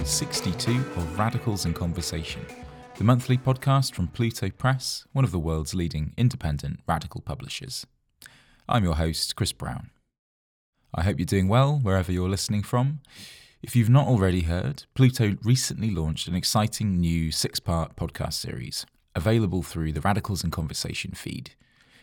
episode 62 of Radicals in Conversation, the monthly podcast from Pluto Press, one of the world's leading independent radical publishers. I'm your host, Chris Brown. I hope you're doing well wherever you're listening from. If you've not already heard, Pluto recently launched an exciting new six-part podcast series, available through the Radicals in Conversation feed.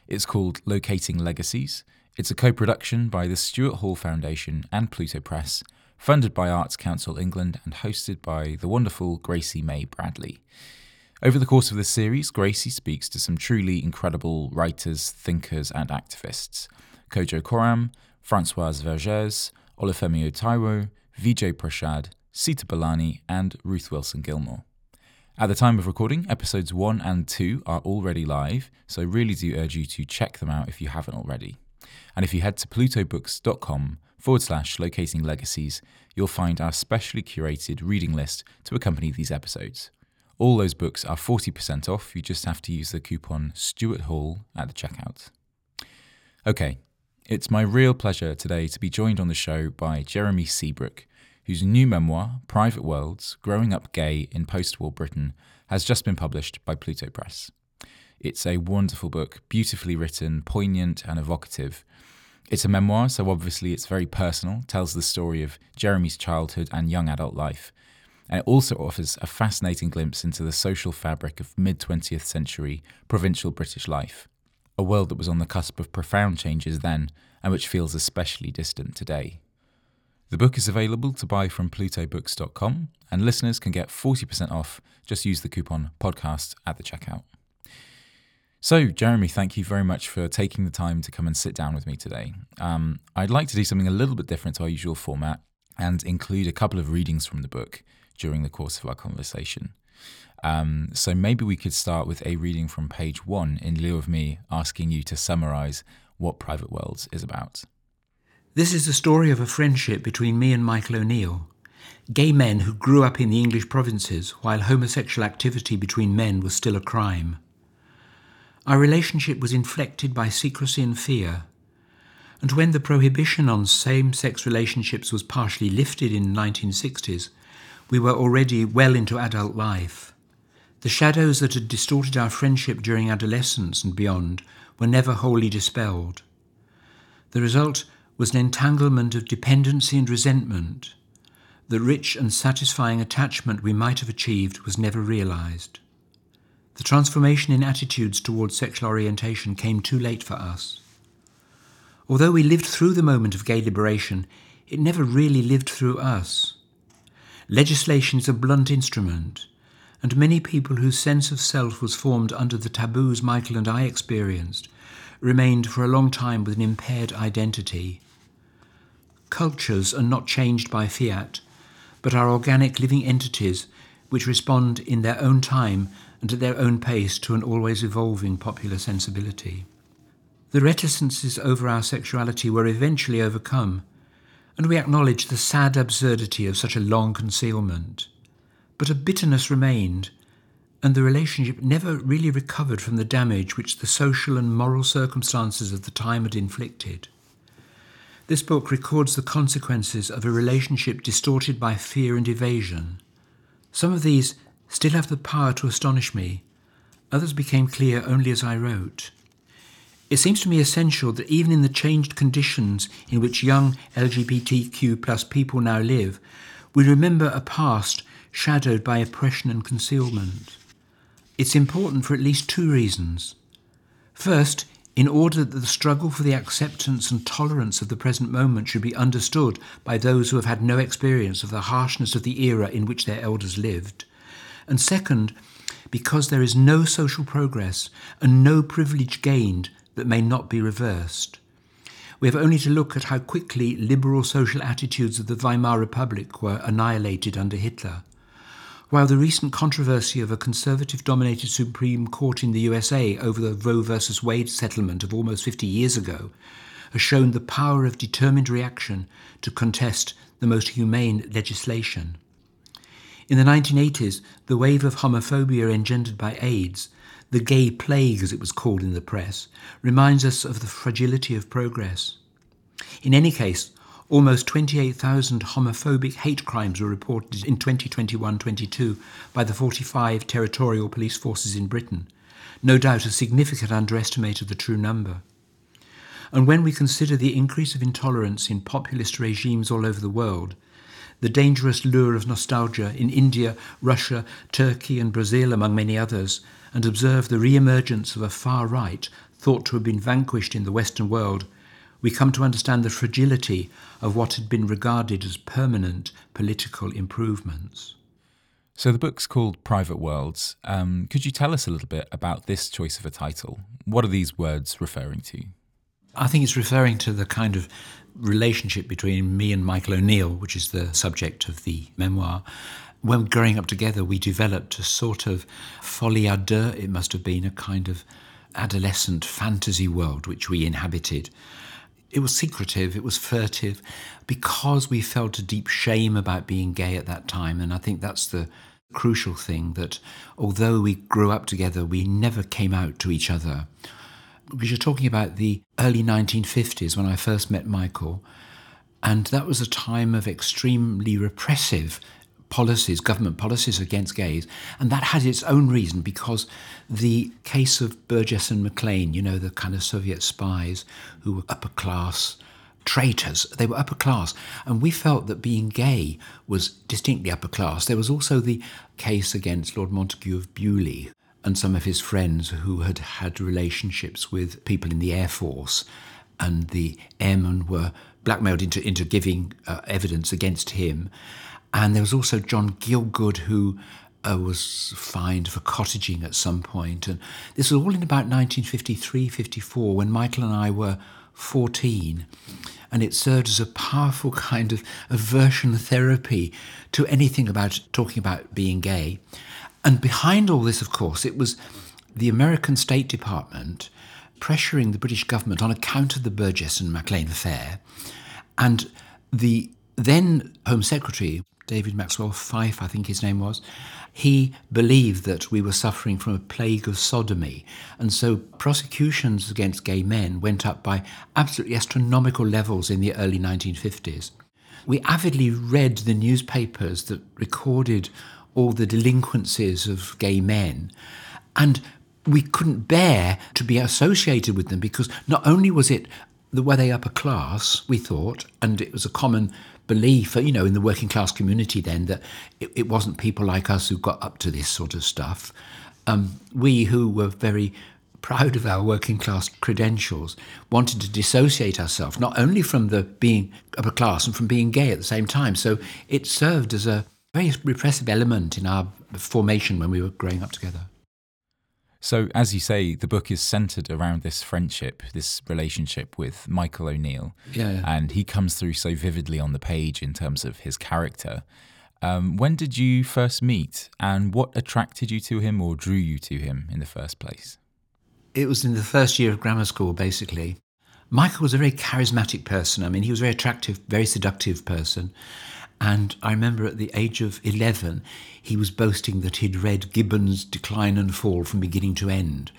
It's called Locating Legacies. It's a co-production by the Stuart Hall Foundation and Pluto Press, funded by Arts Council England and hosted by the wonderful Gracie May Bradley. Over the course of this series, Gracie speaks to some truly incredible writers, thinkers and activists. Kojo Koram, Francoise Vergès, Olufemi Taiwo, Vijay Prashad, Sita Balani and Ruth Wilson-Gilmore. At the time of recording, episodes 1 and 2 are already live, so I really do urge you to check them out if you haven't already. And if you head to plutobooks.com/locating legacies, you'll find our specially curated reading list to accompany these episodes. All those books are 40% off, you just have to use the coupon Stuart Hall at the checkout. Okay, it's my real pleasure today to be joined on the show by Jeremy Seabrook, whose new memoir, Private Worlds, Growing Up Gay in Post-War Britain, has just been published by Pluto Press. It's a wonderful book, beautifully written, poignant and evocative. It's a memoir, so obviously it's very personal, tells the story of Jeremy's childhood and young adult life. And it also offers a fascinating glimpse into the social fabric of mid-20th century provincial British life. A world that was on the cusp of profound changes then, and which feels especially distant today. The book is available to buy from plutobooks.com, and listeners can get 40% off. Just use the coupon podcast at the checkout. So, Jeremy, thank you very much for taking the time to come and sit down with me today. I'd like to do something a little bit different to our usual format, and include a couple of readings from the book during the course of our conversation. So maybe we could start with a reading from page 1 in lieu of me asking you to summarise what Private Worlds is about. This is the story of a friendship between me and Michael O'Neill, gay men who grew up in the English provinces while homosexual activity between men was still a crime. Our relationship was inflected by secrecy and fear, and when the prohibition on same-sex relationships was partially lifted in the 1960s, we were already well into adult life. The shadows that had distorted our friendship during adolescence and beyond were never wholly dispelled. The result was an entanglement of dependency and resentment. The rich and satisfying attachment we might have achieved was never realised. The transformation in attitudes towards sexual orientation came too late for us. Although we lived through the moment of gay liberation, it never really lived through us. Legislation is a blunt instrument, and many people whose sense of self was formed under the taboos Michael and I experienced remained for a long time with an impaired identity. Cultures are not changed by fiat, but are organic living entities which respond in their own time and at their own pace to an always evolving popular sensibility. The reticences over our sexuality were eventually overcome, and we acknowledge the sad absurdity of such a long concealment. But a bitterness remained, and the relationship never really recovered from the damage which the social and moral circumstances of the time had inflicted. This book records the consequences of a relationship distorted by fear and evasion. Some of these still have the power to astonish me. Others became clear only as I wrote. It seems to me essential that even in the changed conditions in which young LGBTQ+ people now live, we remember a past shadowed by oppression and concealment. It's important for at least two reasons. First, in order that the struggle for the acceptance and tolerance of the present moment should be understood by those who have had no experience of the harshness of the era in which their elders lived. And second, because there is no social progress and no privilege gained that may not be reversed. We have only to look at how quickly liberal social attitudes of the Weimar Republic were annihilated under Hitler. While the recent controversy of a conservative-dominated Supreme Court in the USA over the Roe versus Wade settlement of almost 50 years ago has shown the power of determined reaction to contest the most humane legislation. In the 1980s, the wave of homophobia engendered by AIDS, the gay plague as it was called in the press, reminds us of the fragility of progress. In any case, Almost 28,000 homophobic hate crimes were reported in 2021-22 by the 45 territorial police forces in Britain. No doubt a significant underestimate of the true number. And when we consider the increase of intolerance in populist regimes all over the world, the dangerous lure of nostalgia in India, Russia, Turkey and Brazil, among many others, and observe the re-emergence of a far right thought to have been vanquished in the Western world, we come to understand the fragility of what had been regarded as permanent political improvements. So the book's called Private Worlds. Could you tell us a little bit about this choice of a title? What are these words referring to? I think it's referring to the kind of relationship between me and Michael O'Neill, which is the subject of the memoir. When growing up together, we developed a sort of folie à deux, it must have been, a kind of adolescent fantasy world which we inhabited. It was secretive, it was furtive, because we felt a deep shame about being gay at that time. And I think that's the crucial thing, that although we grew up together, we never came out to each other. Because you're talking about the early 1950s when I first met Michael, and that was a time of extremely repressive policies, government policies against gays, and that had its own reason, because the case of Burgess and Maclean, you know, the kind of Soviet spies who were upper class traitors, they were upper class, and we felt that being gay was distinctly upper class. There was also the case against Lord Montagu of Beaulieu and some of his friends who had had relationships with people in the Air Force, and the airmen were blackmailed into giving evidence against him. And there was also John Gielgud, who was fined for cottaging at some point. And this was all in about 1953-54, when Michael and I were 14. And it served as a powerful kind of aversion therapy to anything about talking about being gay. And behind all this, of course, it was the American State Department pressuring the British government on account of the Burgess and Maclean affair. And the then Home Secretary, David Maxwell Fife, I think his name was, he believed that we were suffering from a plague of sodomy. And so prosecutions against gay men went up by absolutely astronomical levels in the early 1950s. We avidly read the newspapers that recorded all the delinquencies of gay men, and we couldn't bear to be associated with them, because not only was it, were they upper class, we thought, and it was a common belief, you know, in the working class community then, that it wasn't people like us who got up to this sort of stuff. We who were very proud of our working class credentials wanted to dissociate ourselves, not only from the being upper class and from being gay at the same time. So it served as a very repressive element in our formation when we were growing up together. So, as you say, the book is centred around this friendship, this relationship with Michael O'Neill. Yeah. And he comes through so vividly on the page in terms of his character. When did you first meet, and what attracted you to him or drew you to him in the first place? It was in the first year of grammar school, basically. Michael was a very charismatic person. I mean, he was a very attractive, very seductive person. And I remember at the age of 11, he was boasting that he'd read Gibbon's Decline and Fall from beginning to end.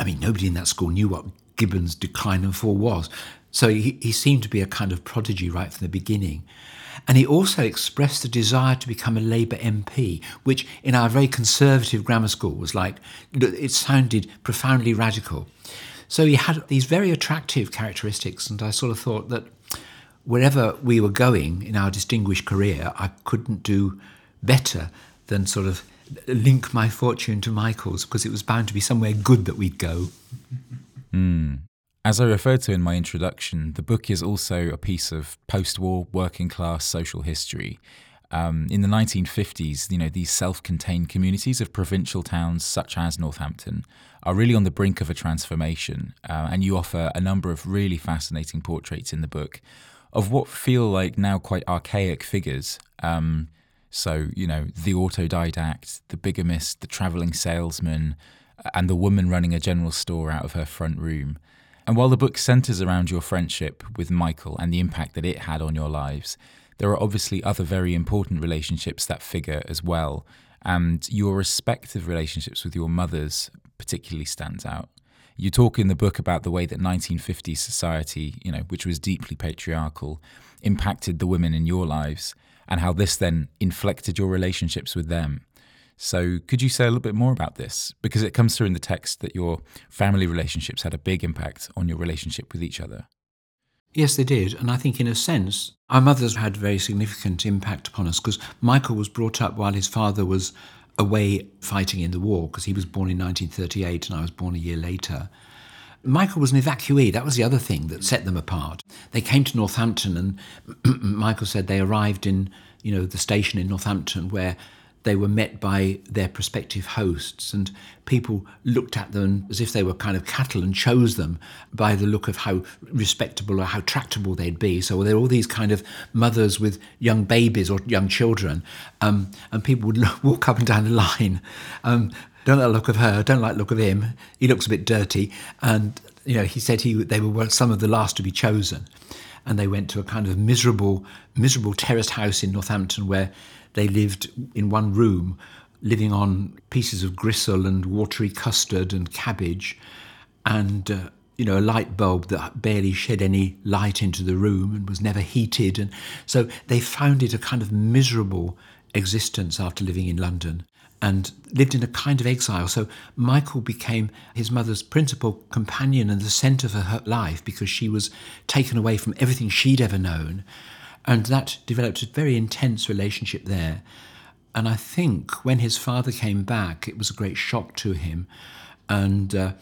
I mean, nobody in that school knew what Gibbon's Decline and Fall was. So he seemed to be a kind of prodigy right from the beginning. And he also expressed a desire to become a Labour MP, which in our very conservative grammar school was like, it sounded profoundly radical. So he had these very attractive characteristics, and I sort of thought that wherever we were going in our distinguished career, I couldn't do better than sort of link my fortune to Michael's, because it was bound to be somewhere good that we'd go. Mm. As I referred to in my introduction, the book is also a piece of post-war working class social history. In the 1950s, you know, these self-contained communities of provincial towns such as Northampton are really on the brink of a transformation. And you offer a number of really fascinating portraits in the book of what feel like now quite archaic figures. So, you know, the autodidact, the bigamist, the travelling salesman, and the woman running a general store out of her front room. And while the book centres around your friendship with Michael and the impact that it had on your lives, there are obviously other very important relationships that figure as well. And your respective relationships with your mothers particularly stands out. You talk in the book about the way that 1950s society, you know, which was deeply patriarchal, impacted the women in your lives and how this then inflected your relationships with them. So could you say a little bit more about this? Because it comes through in the text that your family relationships had a big impact on your relationship with each other. Yes, they did. And I think in a sense, our mothers had a very significant impact upon us because Michael was brought up while his father was away fighting in the war, because he was born in 1938 and I was born a year later. Michael was an evacuee. That was the other thing that set them apart. They came to Northampton and Michael said they arrived in, you know, the station in Northampton where they were met by their prospective hosts, and people looked at them as if they were kind of cattle and chose them by the look of how respectable or how tractable they'd be. So there were all these kind of mothers with young babies or young children, and people would walk up and down the line. Don't like the look of her, don't like the look of him, he looks a bit dirty. And, you know, he said they were some of the last to be chosen. And they went to a kind of miserable terraced house in Northampton where they lived in one room, living on pieces of gristle and watery custard and cabbage and, you know, a light bulb that barely shed any light into the room and was never heated. And so they found it a kind of miserable existence after living in London and lived in a kind of exile. So Michael became his mother's principal companion and the centre for her life because she was taken away from everything she'd ever known. And that developed a very intense relationship there. And I think when his father came back, it was a great shock to him. And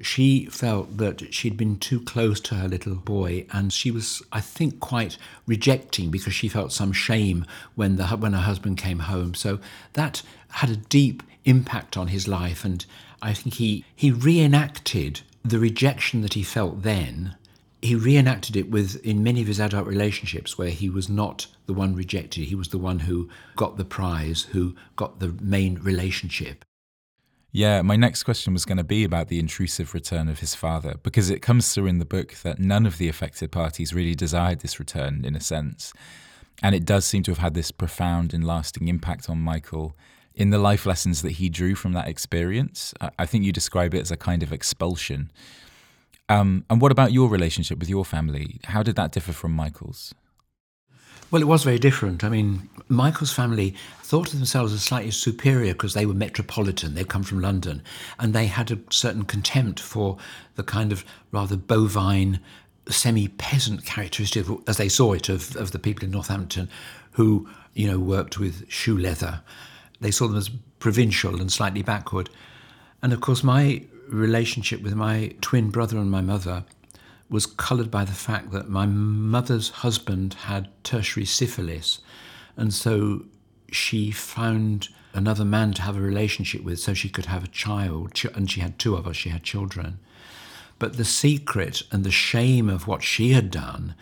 she felt that she'd been too close to her little boy. And she was, I think, quite rejecting because she felt some shame when her husband came home. So that had a deep impact on his life. And I think he reenacted the rejection that he felt then. He reenacted it in many of his adult relationships where he was not the one rejected. He was the one who got the prize, who got the main relationship. Yeah, my next question was going to be about the intrusive return of his father, because it comes through in the book that none of the affected parties really desired this return, in a sense. And it does seem to have had this profound and lasting impact on Michael in the life lessons that he drew from that experience. I think you describe it as a kind of expulsion. And what about your relationship with your family? How did that differ from Michael's? Well, it was very different. I mean, Michael's family thought of themselves as slightly superior because they were metropolitan, they'd come from London, and they had a certain contempt for the kind of rather bovine, semi-peasant characteristic, as they saw it, of the people in Northampton who, you know, worked with shoe leather. They saw them as provincial and slightly backward. And of course, my relationship with my twin brother and my mother was coloured by the fact that my mother's husband had tertiary syphilis, and so she found another man to have a relationship with so she could have a child, and she had two of us, she had children. But the secret and the shame of what she had done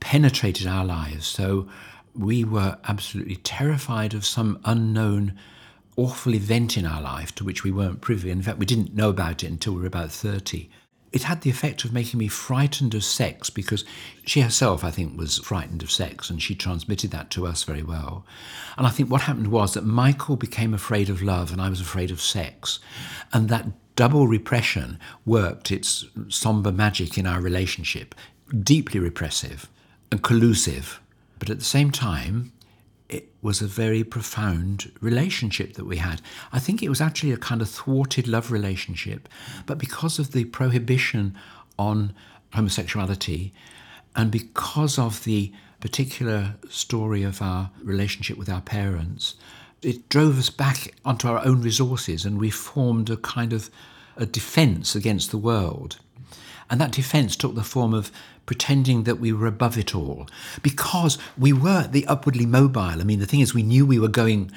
penetrated our lives, so we were absolutely terrified of some unknown awful event in our life to which we weren't privy. In fact, we didn't know about it until we were about 30. It had the effect of making me frightened of sex because she herself, I think, was frightened of sex and she transmitted that to us very well. And I think what happened was that Michael became afraid of love and I was afraid of sex. And that double repression worked its sombre magic in our relationship. Deeply repressive and collusive. But at the same time, it was a very profound relationship that we had. I think it was actually a kind of thwarted love relationship, but because of the prohibition on homosexuality and because of the particular story of our relationship with our parents, it drove us back onto our own resources and we formed a kind of a defence against the world. And that defence took the form of pretending that we were above it all, because we were the upwardly mobile. I mean, the thing is, we knew we were going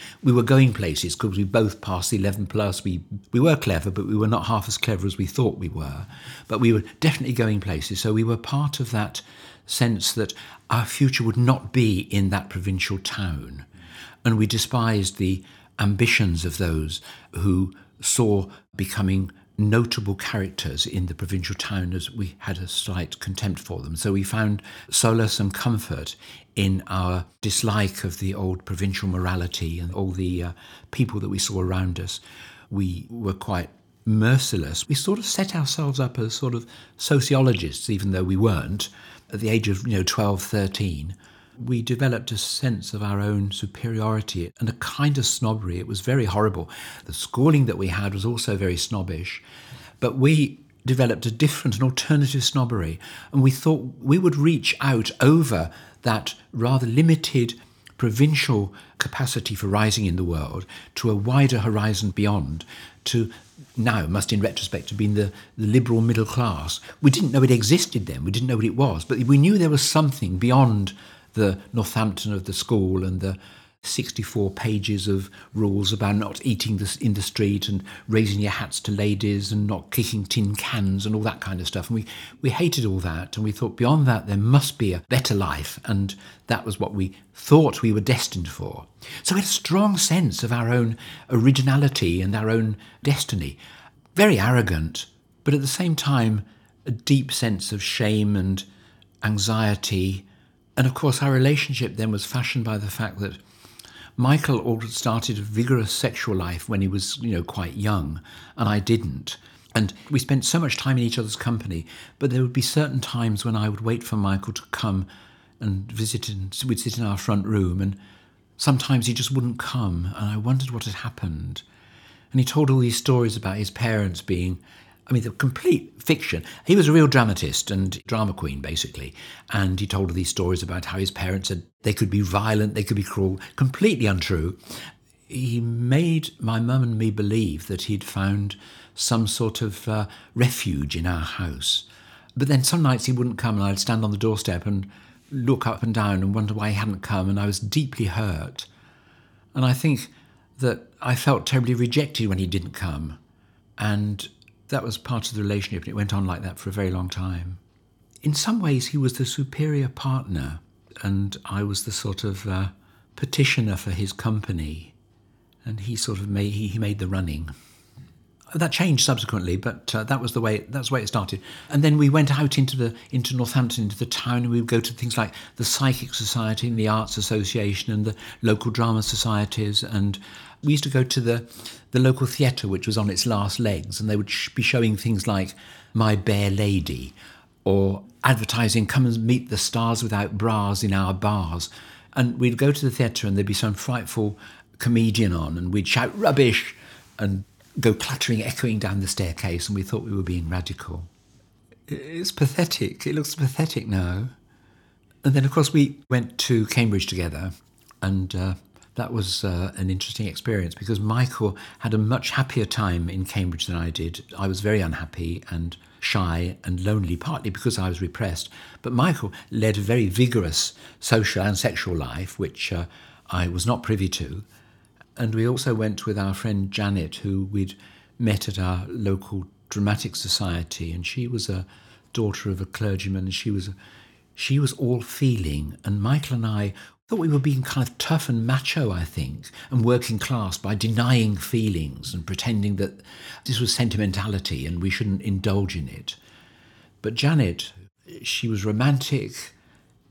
places because we both passed the 11 plus. We were clever, but we were not half as clever as we thought we were. But we were definitely going places. So we were part of that sense that our future would not be in that provincial town. And we despised the ambitions of those who saw becoming notable characters in the provincial town, as we had a slight contempt for them. So we found solace and comfort in our dislike of the old provincial morality and all the people that we saw around us. We were quite merciless. We sort of set ourselves up as sort of sociologists, even though we weren't. At the age of 12, 13, we developed a sense of our own superiority and a kind of snobbery. It was very horrible. The schooling that we had was also very snobbish, but we developed a different and alternative snobbery, and we thought we would reach out over that rather limited provincial capacity for rising in the world to a wider horizon beyond, to now must in retrospect have been the liberal middle class. We didn't know it existed then, we didn't know what it was, but we knew there was something beyond the Northampton of the school and the 64 pages of rules about not eating this in the street and raising your hats to ladies and not kicking tin cans and all that kind of stuff. And we hated all that, and we thought beyond that there must be a better life, and that was what we thought we were destined for. So we had a strong sense of our own originality and our own destiny. Very arrogant, but at the same time a deep sense of shame and anxiety. And of course our relationship then was fashioned by the fact that Michael started a vigorous sexual life when he was, quite young, and I didn't. And we spent so much time in each other's company, but there would be certain times when I would wait for Michael to come and visit, and we'd sit in our front room, and sometimes he just wouldn't come, and I wondered what had happened. And he told all these stories about his parents being, the complete fiction. He was a real dramatist and drama queen, basically. And he told these stories about how his parents said they could be violent, they could be cruel, completely untrue. He made my mum and me believe that he'd found some sort of refuge in our house. But then some nights he wouldn't come, and I'd stand on the doorstep and look up and down and wonder why he hadn't come, and I was deeply hurt. And I think that I felt terribly rejected when he didn't come. And that was part of the relationship, and it went on like that for a very long time. In some ways, he was the superior partner, and I was the sort of petitioner for his company, and he made the running. That changed subsequently, but that's the way it started. And then we went out into Northampton, into the town, and we would go to things like the Psychic Society and the Arts Association and the local drama societies, and we used to go to the local theatre, which was on its last legs, and they would be showing things like My Bare Lady, or advertising, come and meet the stars without bras in our bars. And we'd go to the theatre and there'd be some frightful comedian on, and we'd shout rubbish and go clattering, echoing down the staircase, and we thought we were being radical. It's pathetic. It looks pathetic now. And then, of course, we went to Cambridge together, and that was an interesting experience, because Michael had a much happier time in Cambridge than I did. I was very unhappy and shy and lonely, partly because I was repressed. But Michael led a very vigorous social and sexual life, which I was not privy to. And we also went with our friend Janet, who we'd met at our local dramatic society. And she was a daughter of a clergyman, and she was all feeling. And Michael and I thought we were being kind of tough and macho, I think, and working class by denying feelings and pretending that this was sentimentality and we shouldn't indulge in it. But Janet, she was romantic,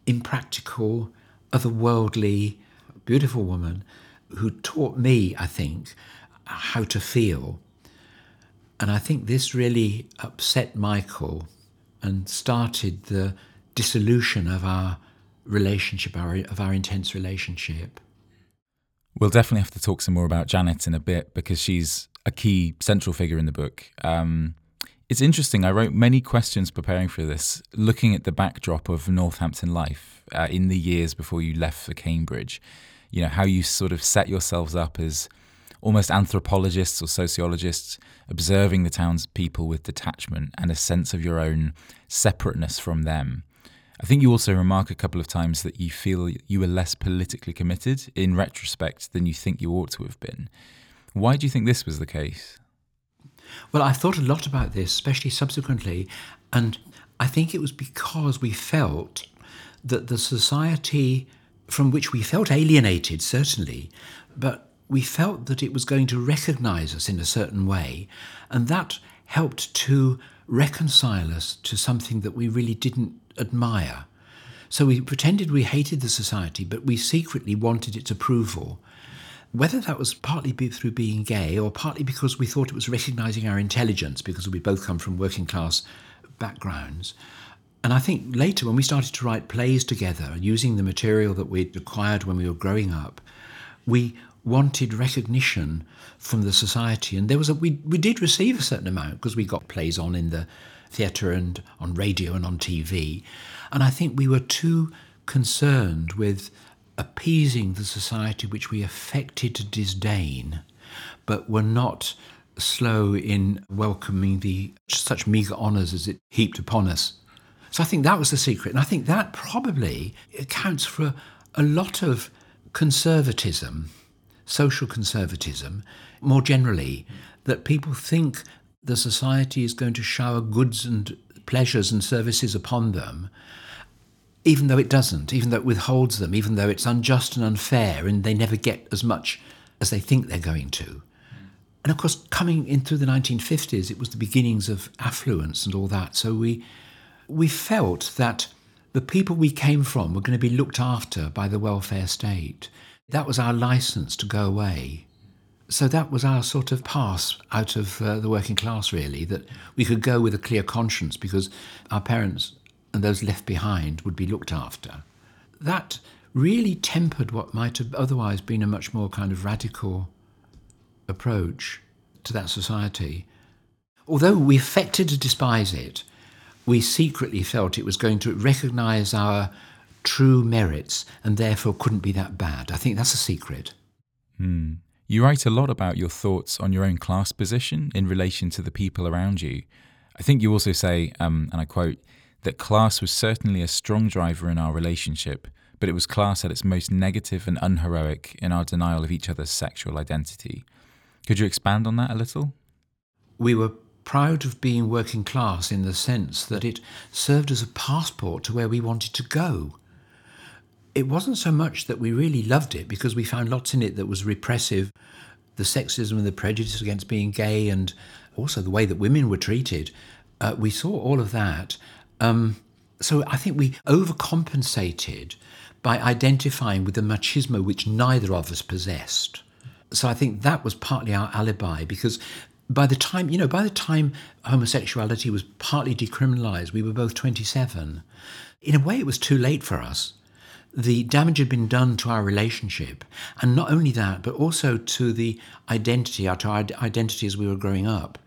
impractical, otherworldly, beautiful woman who taught me, I think, how to feel. And I think this really upset Michael and started the dissolution of our relationship, of our intense relationship. We'll definitely have to talk some more about Janet in a bit, because she's a key central figure in the book. It's interesting, I wrote many questions preparing for this, looking at the backdrop of Northampton life in the years before you left for Cambridge. How you sort of set yourselves up as almost anthropologists or sociologists, observing the town's people with detachment and a sense of your own separateness from them. I think you also remark a couple of times that you feel you were less politically committed in retrospect than you think you ought to have been. Why do you think this was the case? Well, I thought a lot about this, especially subsequently, and I think it was because we felt that the society from which we felt alienated, certainly, but we felt that it was going to recognise us in a certain way, and that helped to reconcile us to something that we really didn't admire. So we pretended we hated the society, but we secretly wanted its approval. Whether that was partly through being gay or partly because we thought it was recognising our intelligence, because we both come from working class backgrounds. And I think later when we started to write plays together and using the material that we'd acquired when we were growing up, we wanted recognition from the society. And there was we did receive a certain amount because we got plays on in the theatre and on radio and on TV. And I think we were too concerned with appeasing the society which we affected to disdain, but were not slow in welcoming the such meagre honours as it heaped upon us. So I think that was the secret. And I think that probably accounts for a lot of conservatism, social conservatism, more generally, that people think the society is going to shower goods and pleasures and services upon them, even though it doesn't, even though it withholds them, even though it's unjust and unfair and they never get as much as they think they're going to. And of course, coming in through the 1950s, it was the beginnings of affluence and all that. So we felt that the people we came from were going to be looked after by the welfare state. That was our licence to go away. So that was our sort of pass out of the working class, really, that we could go with a clear conscience because our parents and those left behind would be looked after. That really tempered what might have otherwise been a much more kind of radical approach to that society. Although we affected to despise it, we secretly felt it was going to recognise our true merits and therefore couldn't be that bad. I think that's a secret. Mm. You write a lot about your thoughts on your own class position in relation to the people around you. I think you also say, and I quote, that class was certainly a strong driver in our relationship, but it was class at its most negative and unheroic in our denial of each other's sexual identity. Could you expand on that a little? We were proud of being working class in the sense that it served as a passport to where we wanted to go. It wasn't so much that we really loved it because we found lots in it that was repressive, the sexism and the prejudice against being gay and also the way that women were treated. We saw all of that. So I think we overcompensated by identifying with the machismo which neither of us possessed. So I think that was partly our alibi because by the time homosexuality was partly decriminalised, we were both 27. In a way, it was too late for us. The damage had been done to our relationship. And not only that, but also to the identity, to our identity as we were growing up.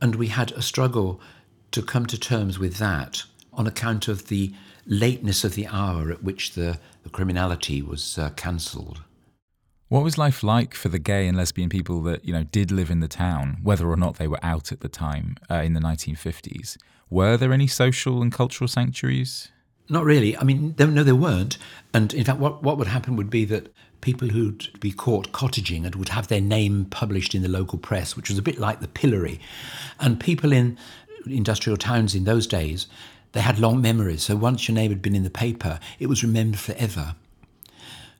And we had a struggle to come to terms with that on account of the lateness of the hour at which the criminality was cancelled. What was life like for the gay and lesbian people that, did live in the town, whether or not they were out at the time, in the 1950s? Were there any social and cultural sanctuaries? Not really. No, there weren't. And in fact, what would happen would be that people who'd be caught cottaging and would have their name published in the local press, which was a bit like the pillory. And people in industrial towns in those days, they had long memories. So once your name had been in the paper, it was remembered forever.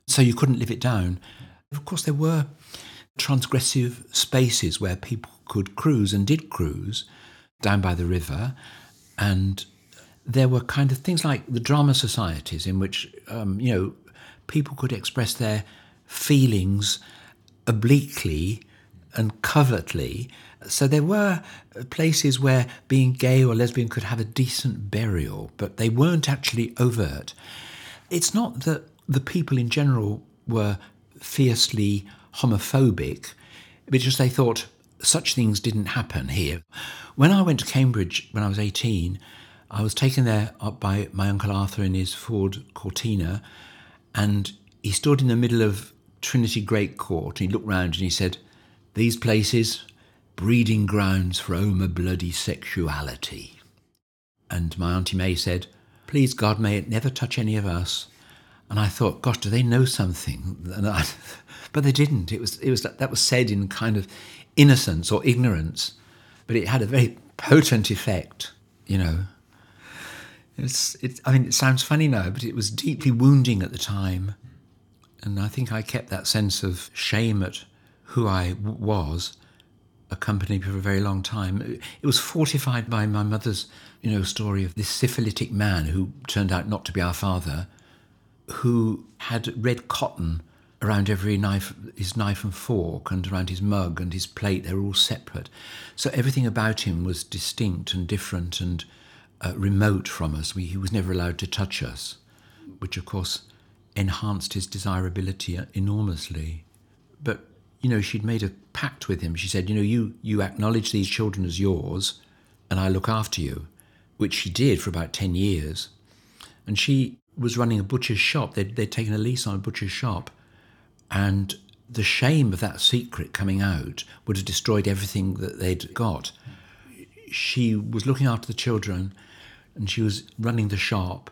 So you couldn't live it down. Of course, there were transgressive spaces where people could cruise and did cruise down by the river. And there were kind of things like the drama societies in which, people could express their feelings obliquely and covertly. So there were places where being gay or lesbian could have a decent burial, but they weren't actually overt. It's not that the people in general were fiercely homophobic, because they thought such things didn't happen here. When I went to Cambridge when I was 18, I was taken there up by my Uncle Arthur in his Ford Cortina, and he stood in the middle of Trinity Great Court, and he looked round and he said, "These places, breeding grounds for homer-bloody sexuality." And my Auntie May said, "Please God, may it never touch any of us." And I thought, gosh, do they know something? But they didn't. That was said in kind of innocence or ignorance, but it had a very potent effect. It sounds funny now, but it was deeply wounding at the time, and I think I kept that sense of shame at who I was, accompanied for a very long time. It was fortified by my mother's, story of this syphilitic man who turned out not to be our father, who had red cotton around every knife, his knife and fork, and around his mug and his plate, they were all separate. So everything about him was distinct and different and remote from us. He was never allowed to touch us, which of course enhanced his desirability enormously. But, you know, she'd made a pact with him. She said, you know, you acknowledge these children as yours and I look after you, which she did for about 10 years. And she was running a butcher's shop. They'd taken a lease on a butcher's shop. And the shame of that secret coming out would have destroyed everything that they'd got. She was looking after the children and she was running the shop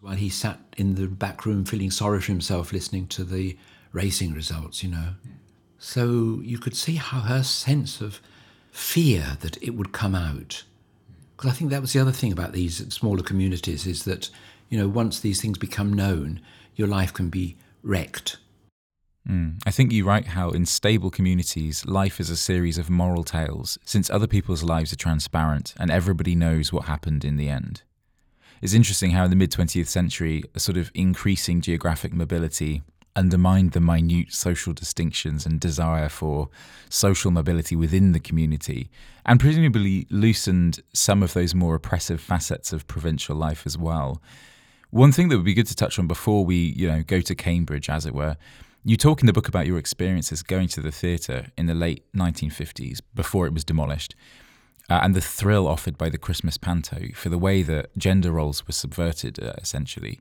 while he sat in the back room feeling sorry for himself, listening to the racing results, you know. Yeah. So you could see how her sense of fear that it would come out. Because I think that was the other thing about these smaller communities, is that, you know, once these things become known, your life can be wrecked. I think you write how in stable communities, life is a series of moral tales, since other people's lives are transparent and everybody knows what happened in the end. It's interesting how in the mid-20th century, a sort of increasing geographic mobility undermined the minute social distinctions and desire for social mobility within the community, and presumably loosened some of those more oppressive facets of provincial life as well. One thing that would be good to touch on before we, you know, go to Cambridge, as it were, you talk in the book about your experiences going to the theatre in the late 1950s, before it was demolished, and the thrill offered by the Christmas panto for the way that gender roles were subverted, essentially.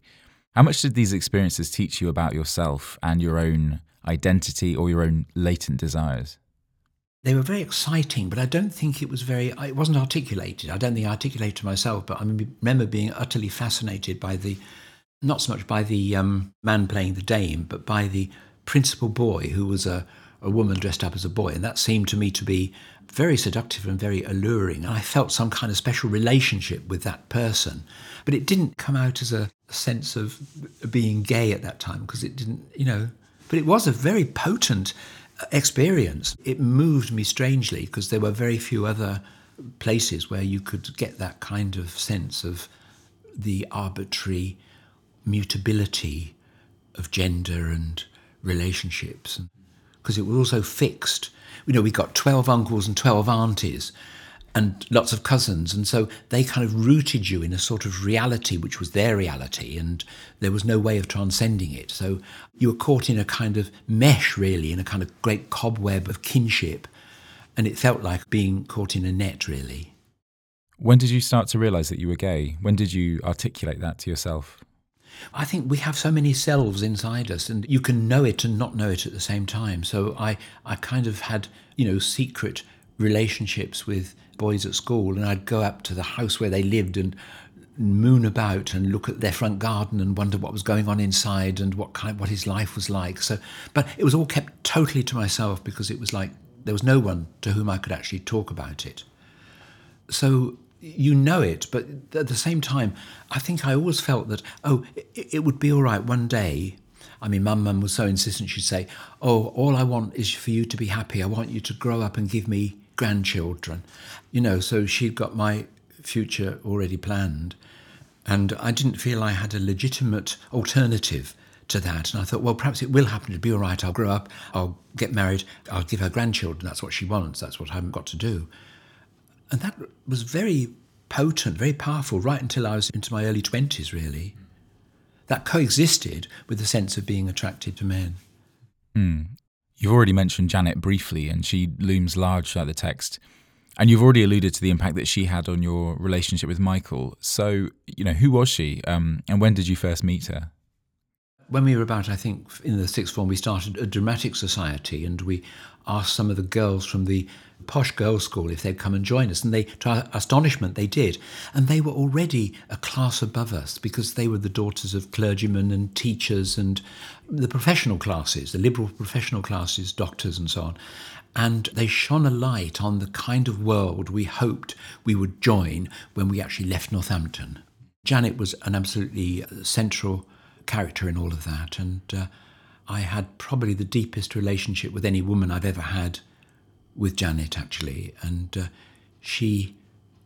How much did these experiences teach you about yourself and your own identity or your own latent desires? They were very exciting, but I don't think it was it wasn't articulated. I don't think I articulated myself, but I remember being utterly fascinated by not so much by the man playing the dame, but by the principal boy, who was a woman dressed up as a boy, and that seemed to me to be very seductive and very alluring, and I felt some kind of special relationship with that person. But it didn't come out as a sense of being gay at that time, because it didn't, you know. But it was a very potent experience. It moved me strangely, because there were very few other places where you could get that kind of sense of the arbitrary mutability of gender and relationships, because it was also fixed. You know, we got 12 uncles and 12 aunties and lots of cousins, and so they kind of rooted you in a sort of reality which was their reality, and there was no way of transcending it. So you were caught in a kind of mesh, really, in a kind of great cobweb of kinship, and it felt like being caught in a net, really. When did you start to realise that you were gay? When did you articulate that to yourself? I think we have so many selves inside us, and you can know it and not know it at the same time. So I kind of had, you know, secret relationships with boys at school, and I'd go up to the house where they lived and moon about and look at their front garden and wonder what was going on inside and what his life was like. So, but it was all kept totally to myself, because it was like there was no one to whom I could actually talk about it. So, you know it, but at the same time, I think I always felt that, it would be all right one day. I mean, Mum was so insistent, she'd say, all I want is for you to be happy. I want you to grow up and give me grandchildren. You know, so she'd got my future already planned. And I didn't feel I had a legitimate alternative to that. And I thought, well, perhaps it will happen. It'll be all right. I'll grow up. I'll get married. I'll give her grandchildren. That's what she wants. That's what I've got to do. And that was very potent, very powerful, right until I was into my early 20s, really. That coexisted with the sense of being attracted to men. You've already mentioned Janet briefly, and she looms large throughout the text. And you've already alluded to the impact that she had on your relationship with Michael. So, you know, who was she, and when did you first meet her? When we were about, I think, in the sixth form, we started a dramatic society, and we asked some of the girls from the posh girls' school if they'd come and join us. And they, to our astonishment, they did. And they were already a class above us, because they were the daughters of clergymen and teachers and the professional classes, the liberal professional classes, doctors and so on. And they shone a light on the kind of world we hoped we would join when we actually left Northampton. Janet was an absolutely central character in all of that, and I had probably the deepest relationship with any woman I've ever had with Janet, actually, and she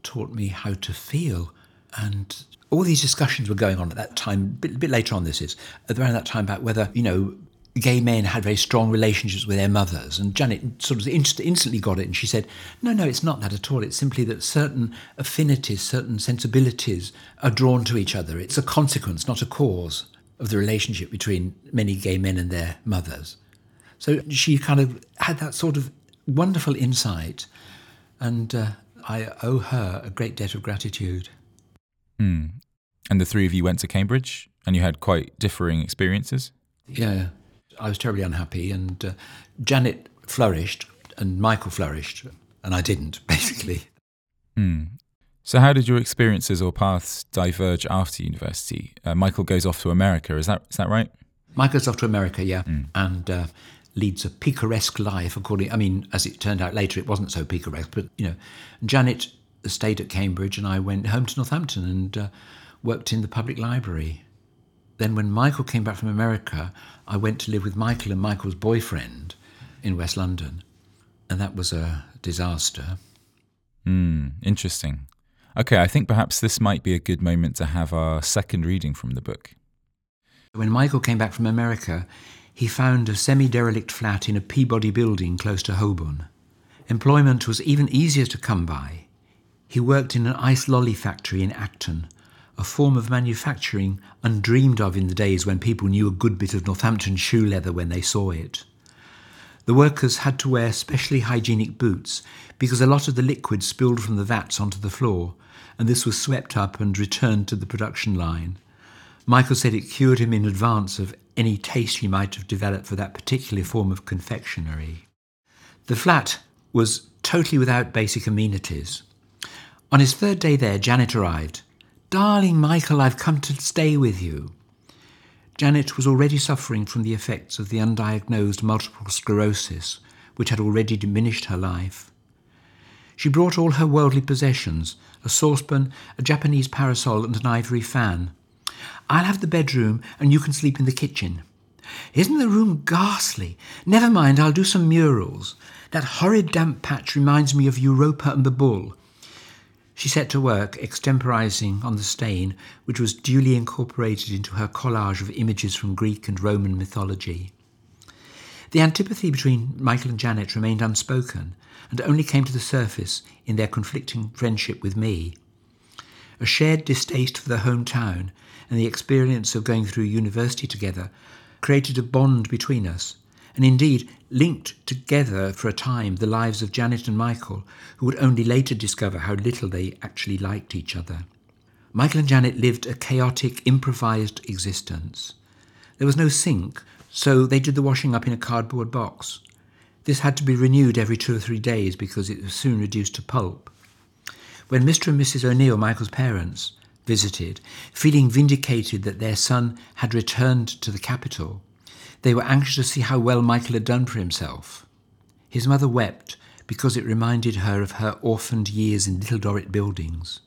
taught me how to feel. And all these discussions were going on at that time, a bit later on, this is around that time, about whether, you know, gay men had very strong relationships with their mothers. And Janet sort of instantly got it, and she said, no, it's not that at all. It's simply that certain affinities, certain sensibilities are drawn to each other. It's a consequence, not a cause, of the relationship between many gay men and their mothers. So she kind of had that sort of wonderful insight, and I owe her a great debt of gratitude. Mm. And the three of you went to Cambridge, and you had quite differing experiences? Yeah, I was terribly unhappy, and Janet flourished, and Michael flourished, and I didn't, basically. Mm. So how did your experiences or paths diverge after university? Michael goes off to America, is that right? Michael's off to America, yeah, and leads a picaresque life, as it turned out later, it wasn't so picaresque, but, Janet stayed at Cambridge, and I went home to Northampton and worked in the public library. Then when Michael came back from America, I went to live with Michael and Michael's boyfriend in West London, and that was a disaster. Interesting. Okay, I think perhaps this might be a good moment to have our second reading from the book. When Michael came back from America, he found a semi-derelict flat in a Peabody building close to Holborn. Employment was even easier to come by. He worked in an ice lolly factory in Acton, a form of manufacturing undreamed of in the days when people knew a good bit of Northampton shoe leather when they saw it. The workers had to wear specially hygienic boots because a lot of the liquid spilled from the vats onto the floor, and this was swept up and returned to the production line. Michael said it cured him in advance of any taste he might have developed for that particular form of confectionery. The flat was totally without basic amenities. On his third day there, Janet arrived. "Darling Michael, I've come to stay with you." Janet was already suffering from the effects of the undiagnosed multiple sclerosis, which had already diminished her life. She brought all her worldly possessions, a saucepan, a Japanese parasol and an ivory fan. "I'll have the bedroom and you can sleep in the kitchen." "Isn't the room ghastly? Never mind, I'll do some murals. That horrid damp patch reminds me of Europa and the Bull." She set to work extemporising on the stain, which was duly incorporated into her collage of images from Greek and Roman mythology. The antipathy between Michael and Janet remained unspoken and only came to the surface in their conflicting friendship with me. A shared distaste for their hometown and the experience of going through university together created a bond between us, and indeed linked together for a time the lives of Janet and Michael, who would only later discover how little they actually liked each other. Michael and Janet lived a chaotic, improvised existence. There was no sink, so they did the washing up in a cardboard box. This had to be renewed every 2 or 3 days because it was soon reduced to pulp. When Mr. and Mrs. O'Neill, Michael's parents, visited, feeling vindicated that their son had returned to the capital, they were anxious to see how well Michael had done for himself. His mother wept because it reminded her of her orphaned years in Little Dorrit buildings.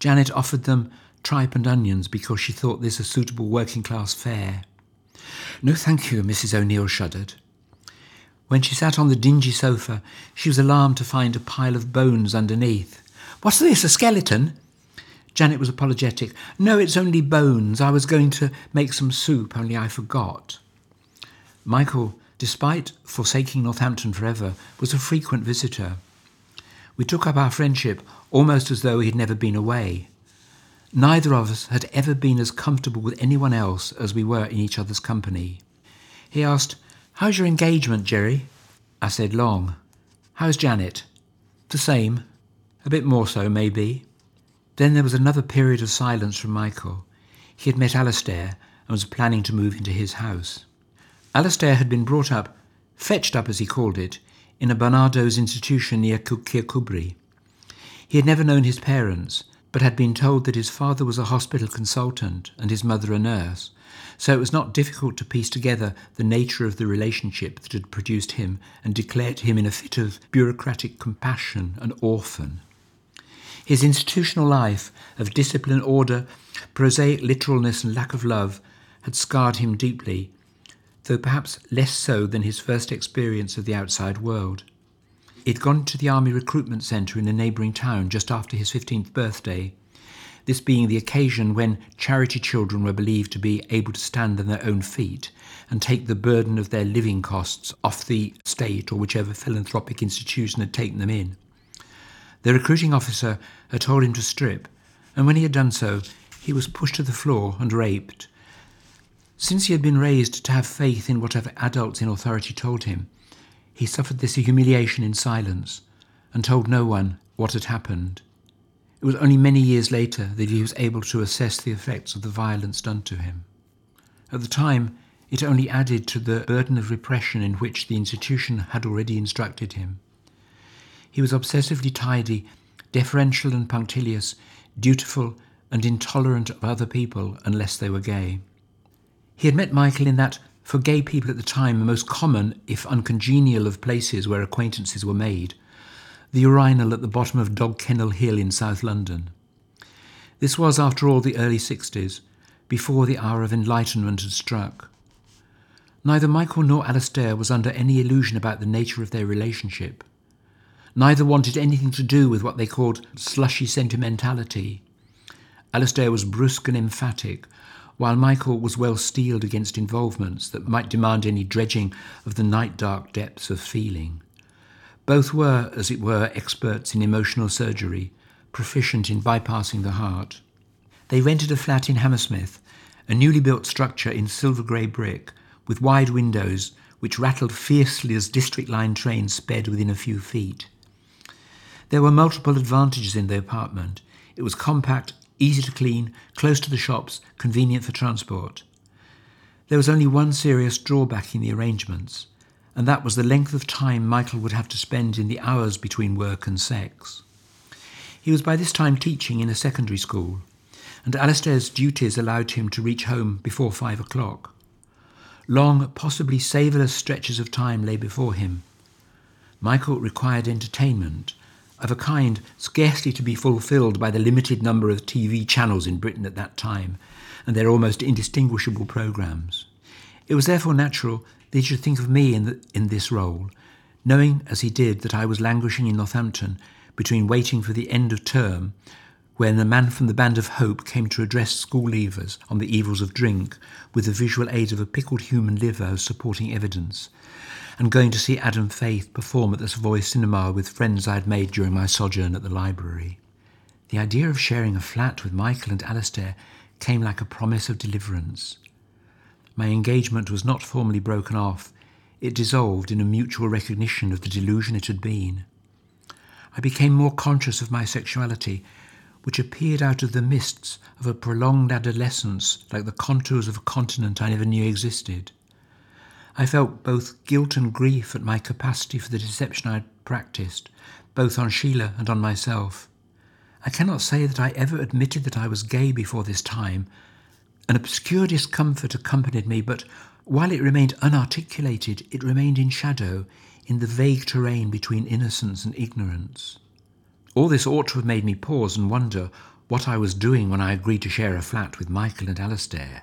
Janet offered them tripe and onions because she thought this a suitable working-class fare. "No, thank you," Mrs. O'Neill shuddered. When she sat on the dingy sofa, she was alarmed to find a pile of bones underneath. "What's this, a skeleton?" Janet was apologetic. "No, it's only bones. I was going to make some soup, only I forgot." Michael, despite forsaking Northampton forever, was a frequent visitor. We took up our friendship almost as though he had never been away. Neither of us had ever been as comfortable with anyone else as we were in each other's company. He asked, "How's your engagement, Jerry?" I said, "Long." "How's Janet?" "The same. A bit more so, maybe." Then there was another period of silence from Michael. He had met Alastair and was planning to move into his house. Alastair had been brought up, fetched up as he called it, in a Barnardo's institution near Kirkcudbright. He had never known his parents, but had been told that his father was a hospital consultant and his mother a nurse, so it was not difficult to piece together the nature of the relationship that had produced him and declared him in a fit of bureaucratic compassion an orphan. His institutional life of discipline, order, prosaic literalness and lack of love had scarred him deeply, though perhaps less so than his first experience of the outside world. He'd gone to the Army Recruitment Centre in a neighbouring town just after his 15th birthday. this being the occasion when charity children were believed to be able to stand on their own feet and take the burden of their living costs off the state or whichever philanthropic institution had taken them in. The recruiting officer had told him to strip, and when he had done so, he was pushed to the floor and raped. Since he had been raised to have faith in whatever adults in authority told him, he suffered this humiliation in silence and told no one what had happened. It was only many years later that he was able to assess the effects of the violence done to him. At the time, it only added to the burden of repression in which the institution had already instructed him. He was obsessively tidy, deferential and punctilious, dutiful and intolerant of other people unless they were gay. He had met Michael in that, for gay people at the time, the most common, if uncongenial, of places where acquaintances were made, the urinal at the bottom of Dog Kennel Hill in South London. This was, after all, the early 60s, before the hour of enlightenment had struck. Neither Michael nor Alastair was under any illusion about the nature of their relationship. Neither wanted anything to do with what they called slushy sentimentality. Alastair was brusque and emphatic, while Michael was well steeled against involvements that might demand any dredging of the night-dark depths of feeling. Both were, as it were, experts in emotional surgery, proficient in bypassing the heart. They rented a flat in Hammersmith, a newly built structure in silver-grey brick, with wide windows which rattled fiercely as district line trains sped within a few feet. There were multiple advantages in the apartment. It was compact, easy to clean, close to the shops, convenient for transport. There was only one serious drawback in the arrangements, and that was the length of time Michael would have to spend in the hours between work and sex. He was by this time teaching in a secondary school, and Alastair's duties allowed him to reach home before 5 o'clock. Long, possibly savourless stretches of time lay before him. Michael required entertainment, of a kind scarcely to be fulfilled by the limited number of TV channels in Britain at that time, and their almost indistinguishable programmes. It was therefore natural that he should think of me in this role, knowing as he did that I was languishing in Northampton between waiting for the end of term, when a man from the Band of Hope came to address school leavers on the evils of drink with the visual aid of a pickled human liver as supporting evidence, and going to see Adam Faith perform at the Savoy Cinema with friends I had made during my sojourn at the library. The idea of sharing a flat with Michael and Alastair came like a promise of deliverance. My engagement was not formally broken off. It dissolved in a mutual recognition of the delusion it had been. I became more conscious of my sexuality, which appeared out of the mists of a prolonged adolescence like the contours of a continent I never knew existed. I felt both guilt and grief at my capacity for the deception I had practised, both on Sheila and on myself. I cannot say that I ever admitted that I was gay before this time. An obscure discomfort accompanied me, but while it remained unarticulated, it remained in shadow, in the vague terrain between innocence and ignorance. All this ought to have made me pause and wonder what I was doing when I agreed to share a flat with Michael and Alastair.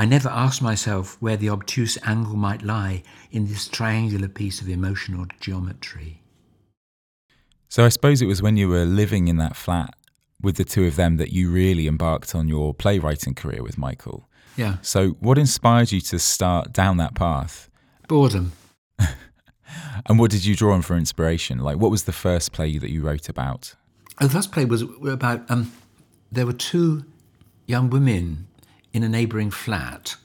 I never asked myself where the obtuse angle might lie in this triangular piece of emotional geometry. So I suppose it was when you were living in that flat with the two of them that you really embarked on your playwriting career with Michael. Yeah. So what inspired you to start down that path? Boredom. And what did you draw on for inspiration? Like, what was the first play that you wrote about? The first play was about, there were two young women in a neighbouring flat.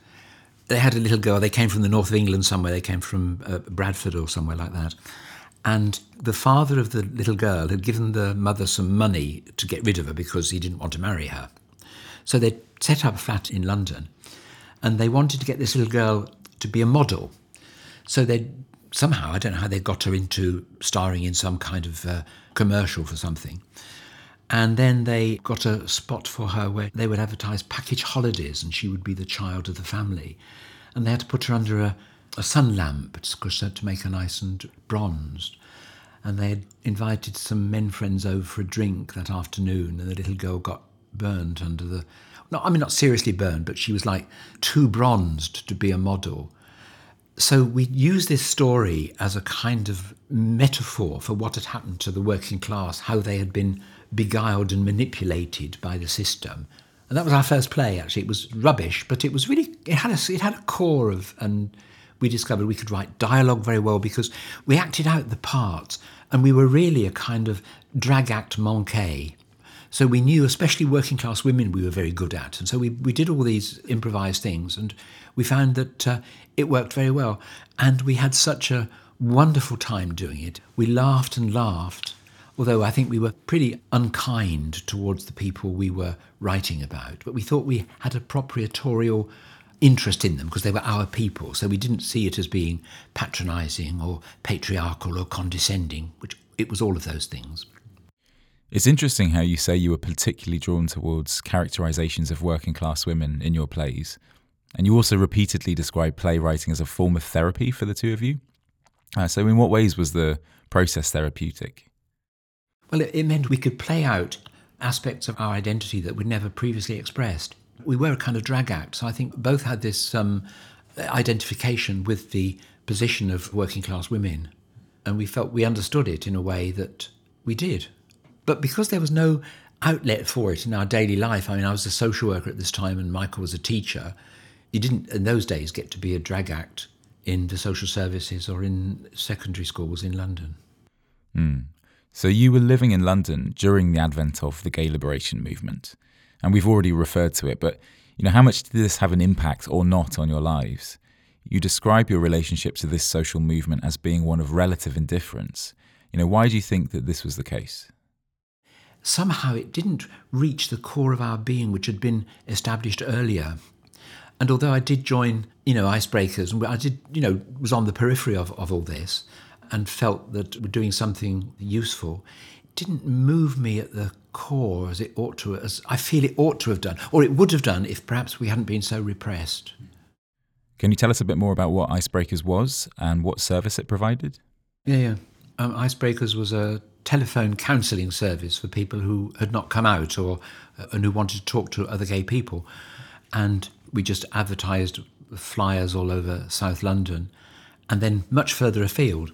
They had a little girl. They came from the north of England somewhere. They came from Bradford or somewhere like that. And the father of the little girl had given the mother some money to get rid of her because he didn't want to marry her. So they set up a flat in London, and they wanted to get this little girl to be a model. So they somehow, I don't know how, they got her into starring in some kind of commercial for something. And then they got a spot for her where they would advertise package holidays, and she would be the child of the family. And they had to put her under a sun lamp to make her nice and bronzed. And they had invited some men friends over for a drink that afternoon, and the little girl got burned under the... No, I mean, not seriously burned, but she was, like, too bronzed to be a model. So we use this story as a kind of metaphor for what had happened to the working class, how they had been beguiled and manipulated by the system. And that was our first play, actually. It was rubbish, but it was really, it had a core of, and we discovered we could write dialogue very well because we acted out the parts and we were really a kind of drag act manqué. So we knew, especially working class women, we were very good at. And so we did all these improvised things and we found that it worked very well. And we had such a wonderful time doing it. We laughed and laughed, although I think we were pretty unkind towards the people we were writing about. But we thought we had a proprietorial interest in them because they were our people. So we didn't see it as being patronising or patriarchal or condescending, which it was all of those things. It's interesting how you say you were particularly drawn towards characterisations of working class women in your plays. And you also repeatedly describe playwriting as a form of therapy for the two of you. So in what ways was the process therapeutic? Well, it meant we could play out aspects of our identity that we'd never previously expressed. We were a kind of drag act, so I think both had this identification with the position of working class women. And we felt we understood it in a way that we did. But because there was no outlet for it in our daily life, I mean, I was a social worker at this time and Michael was a teacher. You didn't, in those days, get to be a drag act in the social services or in secondary schools in London. Mm. So you were living in London during the advent of the Gay Liberation movement. And we've already referred to it, but you know, how much did this have an impact or not on your lives? You describe your relationship to this social movement as being one of relative indifference. You know, why do you think that this was the case? Somehow it didn't reach the core of our being, which had been established earlier. And although I did join, Icebreakers, and I did, was on the periphery of all this and felt that we're doing something useful, it didn't move me at the core as it ought to, as I feel it ought to have done, or it would have done if perhaps we hadn't been so repressed. Can you tell us a bit more about what Icebreakers was and what service it provided? Yeah. Icebreakers was a telephone counselling service for people who had not come out and who wanted to talk to other gay people. And we just advertised flyers all over South London and then much further afield.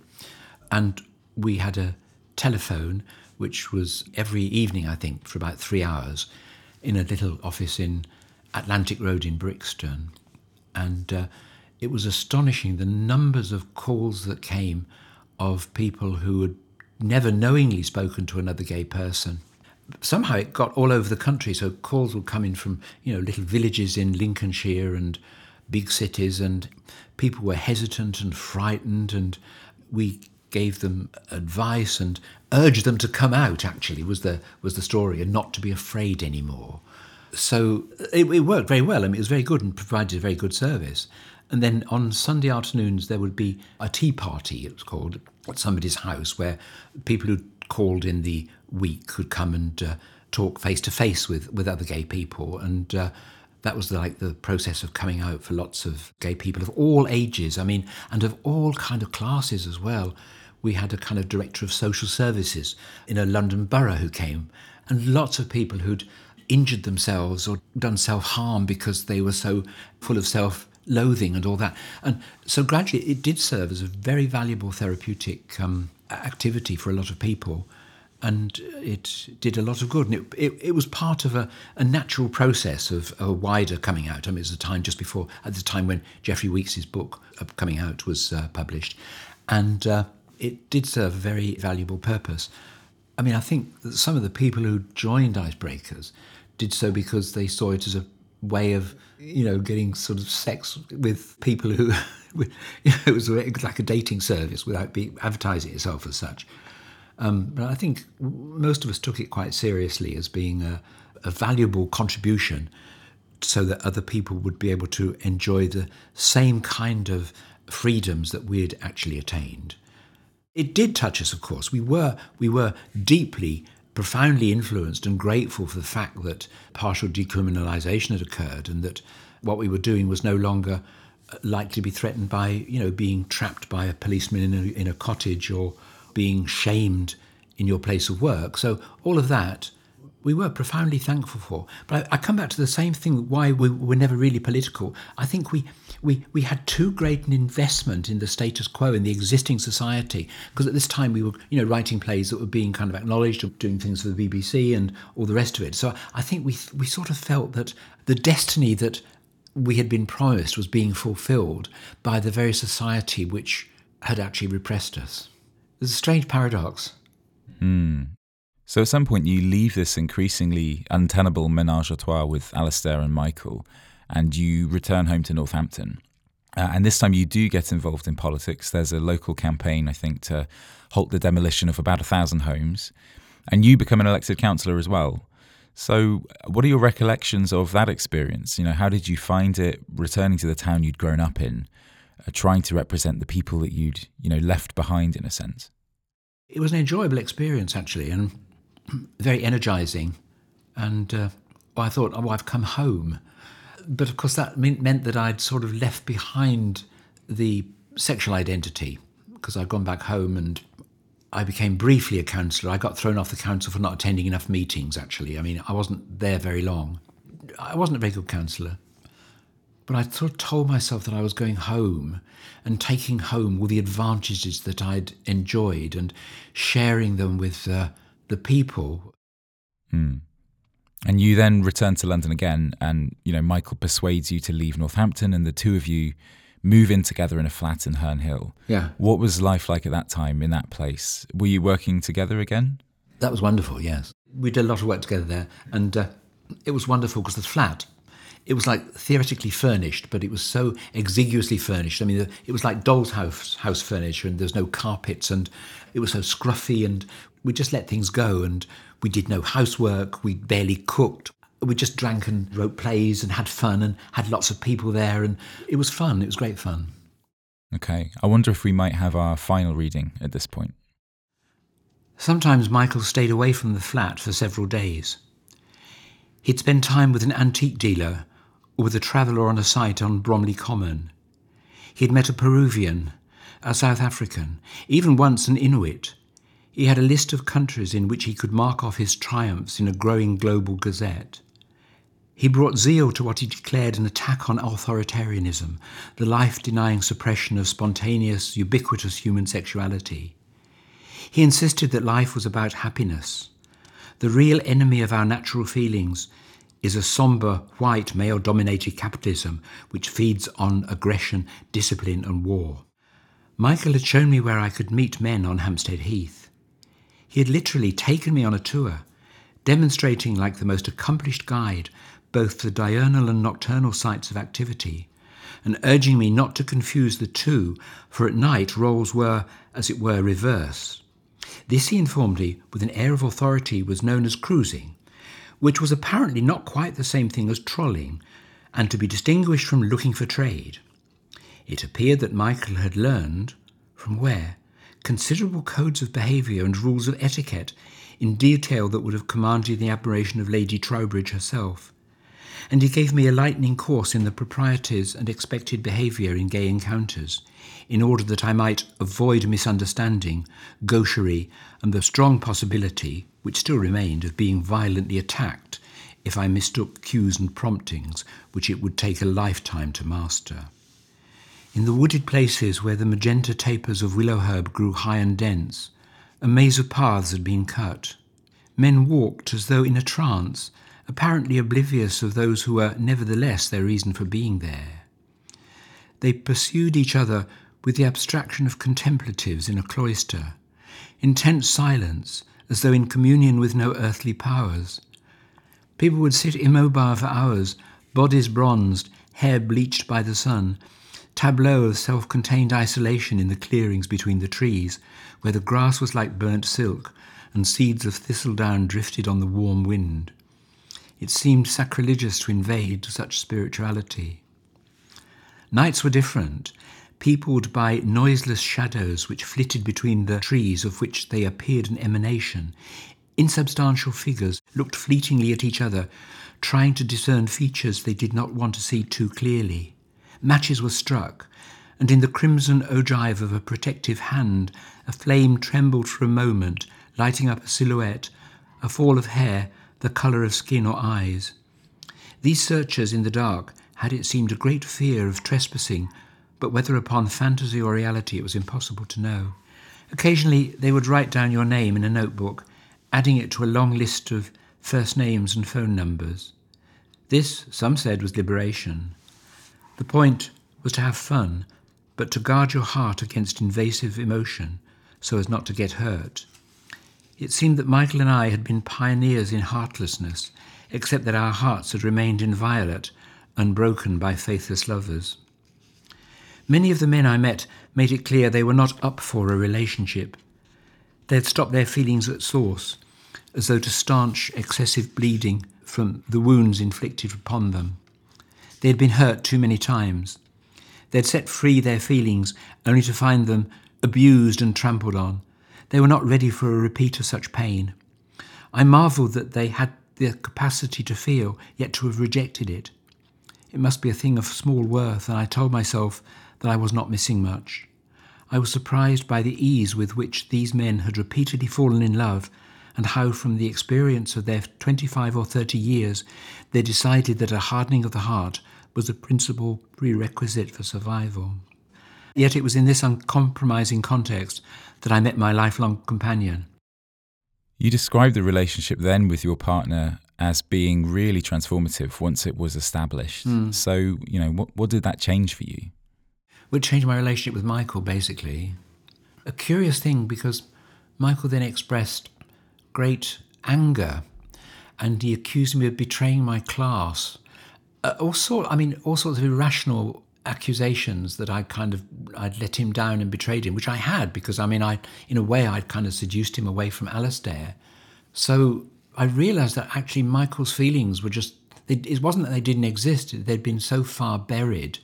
And we had a telephone, which was every evening, I think, for about 3 hours in a little office in Atlantic Road in Brixton. And it was astonishing the numbers of calls that came of people who had never knowingly spoken to another gay person. Somehow it got all over the country, so calls would come in from, little villages in Lincolnshire and big cities, and people were hesitant and frightened, and we gave them advice and urged them to come out, actually, was the story, and not to be afraid anymore. So it worked very well. I mean, it was very good and provided a very good service. And then on Sunday afternoons, there would be a tea party, it was called, at somebody's house, where people who called in the week could come and talk face-to-face with other gay people. And that was like the process of coming out for lots of gay people of all ages, and of all kind of classes as well. We had a kind of director of social services in a London borough who came, and lots of people who'd injured themselves or done self-harm because they were so full of self-loathing and all that. And so gradually it did serve as a very valuable therapeutic activity for a lot of people, and it did a lot of good. And it was part of a natural process of a wider coming out. It was at the time when Geoffrey Weekes's book Coming Out was published, and it did serve a very valuable purpose. I think that some of the people who joined Icebreakers did so because they saw it as a way of, getting sort of sex with people who, it was like a dating service without advertising itself as such. But I think most of us took it quite seriously as being a valuable contribution so that other people would be able to enjoy the same kind of freedoms that we had actually attained. It did touch us, of course. We were deeply, profoundly influenced and grateful for the fact that partial decriminalisation had occurred and that what we were doing was no longer likely to be threatened by, being trapped by a policeman in a cottage or being shamed in your place of work. So all of that we were profoundly thankful for. But I come back to the same thing, why we were never really political. I think we we had too great an investment in the status quo, in the existing society, because at this time we were, you know, writing plays that were being kind of acknowledged, doing things for the BBC and all the rest of it. So I think we sort of felt that the destiny that we had been promised was being fulfilled by the very society which had actually repressed us. It's a strange paradox. Mm. So at some point you leave this increasingly untenable ménage à trois with Alastair and Michael, and you return home to Northampton. And this time you do get involved in politics. There's a local campaign, I think, to halt the demolition of about 1,000 homes. And you become an elected councillor as well. So what are your recollections of that experience? You know, how did you find it returning to the town you'd grown up in, trying to represent the people that you'd, you know, left behind in a sense? It was an enjoyable experience, actually, and very energising. And I thought, oh, I've come home. But of course that meant that I'd sort of left behind the sexual identity, because I'd gone back home and I became briefly a councillor. I got thrown off the council for not attending enough meetings, actually. I mean, I wasn't there very long. I wasn't a very good councillor. But I sort of told myself that I was going home and taking home all the advantages that I'd enjoyed and sharing them with the people. Mm. And you then return to London again, and, you know, Michael persuades you to leave Northampton, and the two of you move in together in a flat in Herne Hill. Yeah. What was life like at that time in that place? Were you working together again? That was wonderful, yes. We did a lot of work together there, and it was wonderful because the flat, it was like theoretically furnished, but it was so exiguously furnished. I mean, it was like doll's house furniture, and there was no carpets, and it was so scruffy, and we just let things go, and we did no housework, we barely cooked. We just drank and wrote plays and had fun and had lots of people there, and it was fun, it was great fun. Okay, I wonder if we might have our final reading at this point. Sometimes Michael stayed away from the flat for several days. He'd spend time with an antique dealer or with a traveller on a site on Bromley Common. He'd met a Peruvian, a South African, even once an Inuit. He had a list of countries in which he could mark off his triumphs in a growing global gazette. He brought zeal to what he declared an attack on authoritarianism, the life-denying suppression of spontaneous, ubiquitous human sexuality. He insisted that life was about happiness. The real enemy of our natural feelings is a sombre, white, male-dominated capitalism which feeds on aggression, discipline and war. Michael had shown me where I could meet men on Hampstead Heath. He had literally taken me on a tour, demonstrating like the most accomplished guide both the diurnal and nocturnal sites of activity, and urging me not to confuse the two, for at night roles were, as it were, reversed. This, he informed me, with an air of authority, was known as cruising, which was apparently not quite the same thing as trolling, and to be distinguished from looking for trade. It appeared that Michael had learned, from where, considerable codes of behaviour and rules of etiquette in detail that would have commanded the admiration of Lady Trowbridge herself, and he gave me a lightning course in the proprieties and expected behaviour in gay encounters, in order that I might avoid misunderstanding, gaucherie, and the strong possibility, which still remained, of being violently attacked if I mistook cues and promptings which it would take a lifetime to master. In the wooded places where the magenta tapers of willow herb grew high and dense, a maze of paths had been cut. Men walked as though in a trance, apparently oblivious of those who were nevertheless their reason for being there. They pursued each other with the abstraction of contemplatives in a cloister, intense silence, as though in communion with no earthly powers. People would sit immobile for hours, bodies bronzed, hair bleached by the sun, tableau of self-contained isolation in the clearings between the trees, where the grass was like burnt silk and seeds of thistledown drifted on the warm wind. It seemed sacrilegious to invade such spirituality. Nights were different, peopled by noiseless shadows which flitted between the trees of which they appeared an emanation. Insubstantial figures looked fleetingly at each other, trying to discern features they did not want to see too clearly. Matches were struck, and in the crimson ogive of a protective hand, a flame trembled for a moment, lighting up a silhouette, a fall of hair, the colour of skin or eyes. These searchers in the dark had it seemed a great fear of trespassing, but whether upon fantasy or reality it was impossible to know. Occasionally they would write down your name in a notebook, adding it to a long list of first names and phone numbers. This, some said, was liberation. The point was to have fun, but to guard your heart against invasive emotion, so as not to get hurt. It seemed that Michael and I had been pioneers in heartlessness, except that our hearts had remained inviolate, unbroken by faithless lovers. Many of the men I met made it clear they were not up for a relationship. They had stopped their feelings at source, as though to staunch excessive bleeding from the wounds inflicted upon them. They had been hurt too many times. They had set free their feelings only to find them abused and trampled on. They were not ready for a repeat of such pain. I marvelled that they had the capacity to feel, yet to have rejected it. It must be a thing of small worth, and I told myself that I was not missing much. I was surprised by the ease with which these men had repeatedly fallen in love, and how from the experience of their 25 or 30 years, they decided that a hardening of the heart was the principal prerequisite for survival. Yet it was in this uncompromising context that I met my lifelong companion. You described the relationship then with your partner as being really transformative once it was established. So, you know, what did that change for you? Well, it changed my relationship with Michael, basically. A curious thing, because Michael then expressed great anger, and he accused me of betraying my class. All sorts of irrational accusations that I'd let him down and betrayed him, which I had, because I'd kind of seduced him away from Alastair. So I realised that actually Michael's feelings were it wasn't that they didn't exist, they'd been so far buried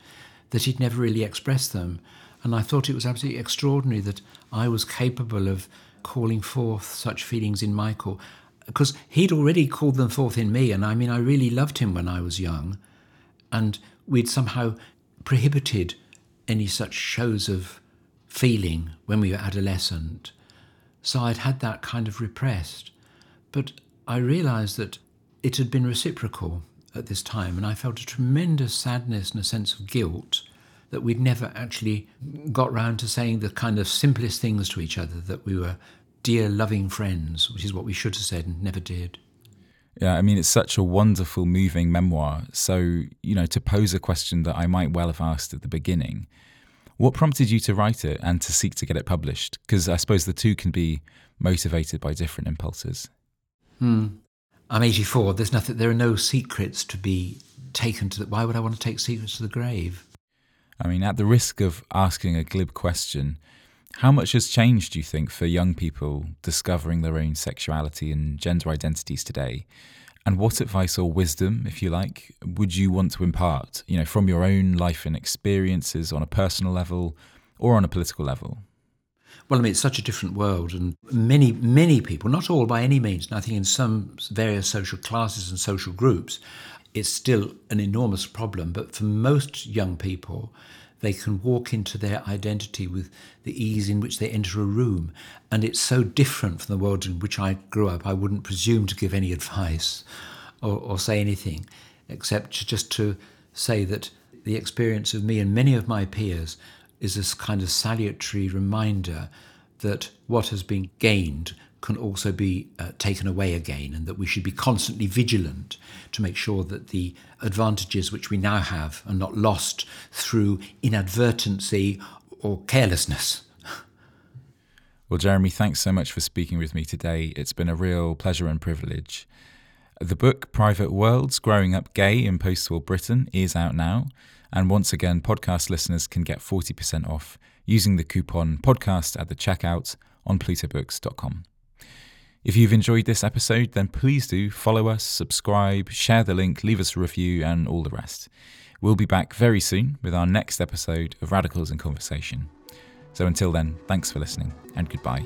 that he'd never really expressed them. And I thought it was absolutely extraordinary that I was capable of calling forth such feelings in Michael, because he'd already called them forth in me. And I mean, I really loved him when I was young, and we'd somehow prohibited any such shows of feeling when we were adolescent. So I'd had that kind of repressed. But I realised that it had been reciprocal at this time, and I felt a tremendous sadness and a sense of guilt that we'd never actually got round to saying the kind of simplest things to each other, that we were dear, loving friends, which is what we should have said and never did. Yeah, I mean, it's such a wonderful, moving memoir. So, you know, to pose a question that I might well have asked at the beginning, what prompted you to write it and to seek to get it published? Because I suppose the two can be motivated by different impulses. I'm 84. There are no secrets to be taken to the... Why would I want to take secrets to the grave? I mean, at the risk of asking a glib question, how much has changed, do you think, for young people discovering their own sexuality and gender identities today? And what advice or wisdom, if you like, would you want to impart, you know, from your own life and experiences on a personal level or on a political level? Well, I mean, it's such a different world, and many, many people, not all by any means, and I think in some various social classes and social groups, it's still an enormous problem. But for most young people, they can walk into their identity with the ease in which they enter a room. And it's so different from the world in which I grew up, I wouldn't presume to give any advice or say anything, except just to say that the experience of me and many of my peers is this kind of salutary reminder that what has been gained can also be taken away again, and that we should be constantly vigilant to make sure that the advantages which we now have are not lost through inadvertency or carelessness. Well, Jeremy, thanks so much for speaking with me today. It's been a real pleasure and privilege. The book Private Worlds, Growing Up Gay in Post-War Britain is out now. And once again, podcast listeners can get 40% off using the coupon podcast at the checkout on plutobooks.com. If you've enjoyed this episode, then please do follow us, subscribe, share the link, leave us a review, and all the rest. We'll be back very soon with our next episode of Radicals in Conversation. So until then, thanks for listening and goodbye.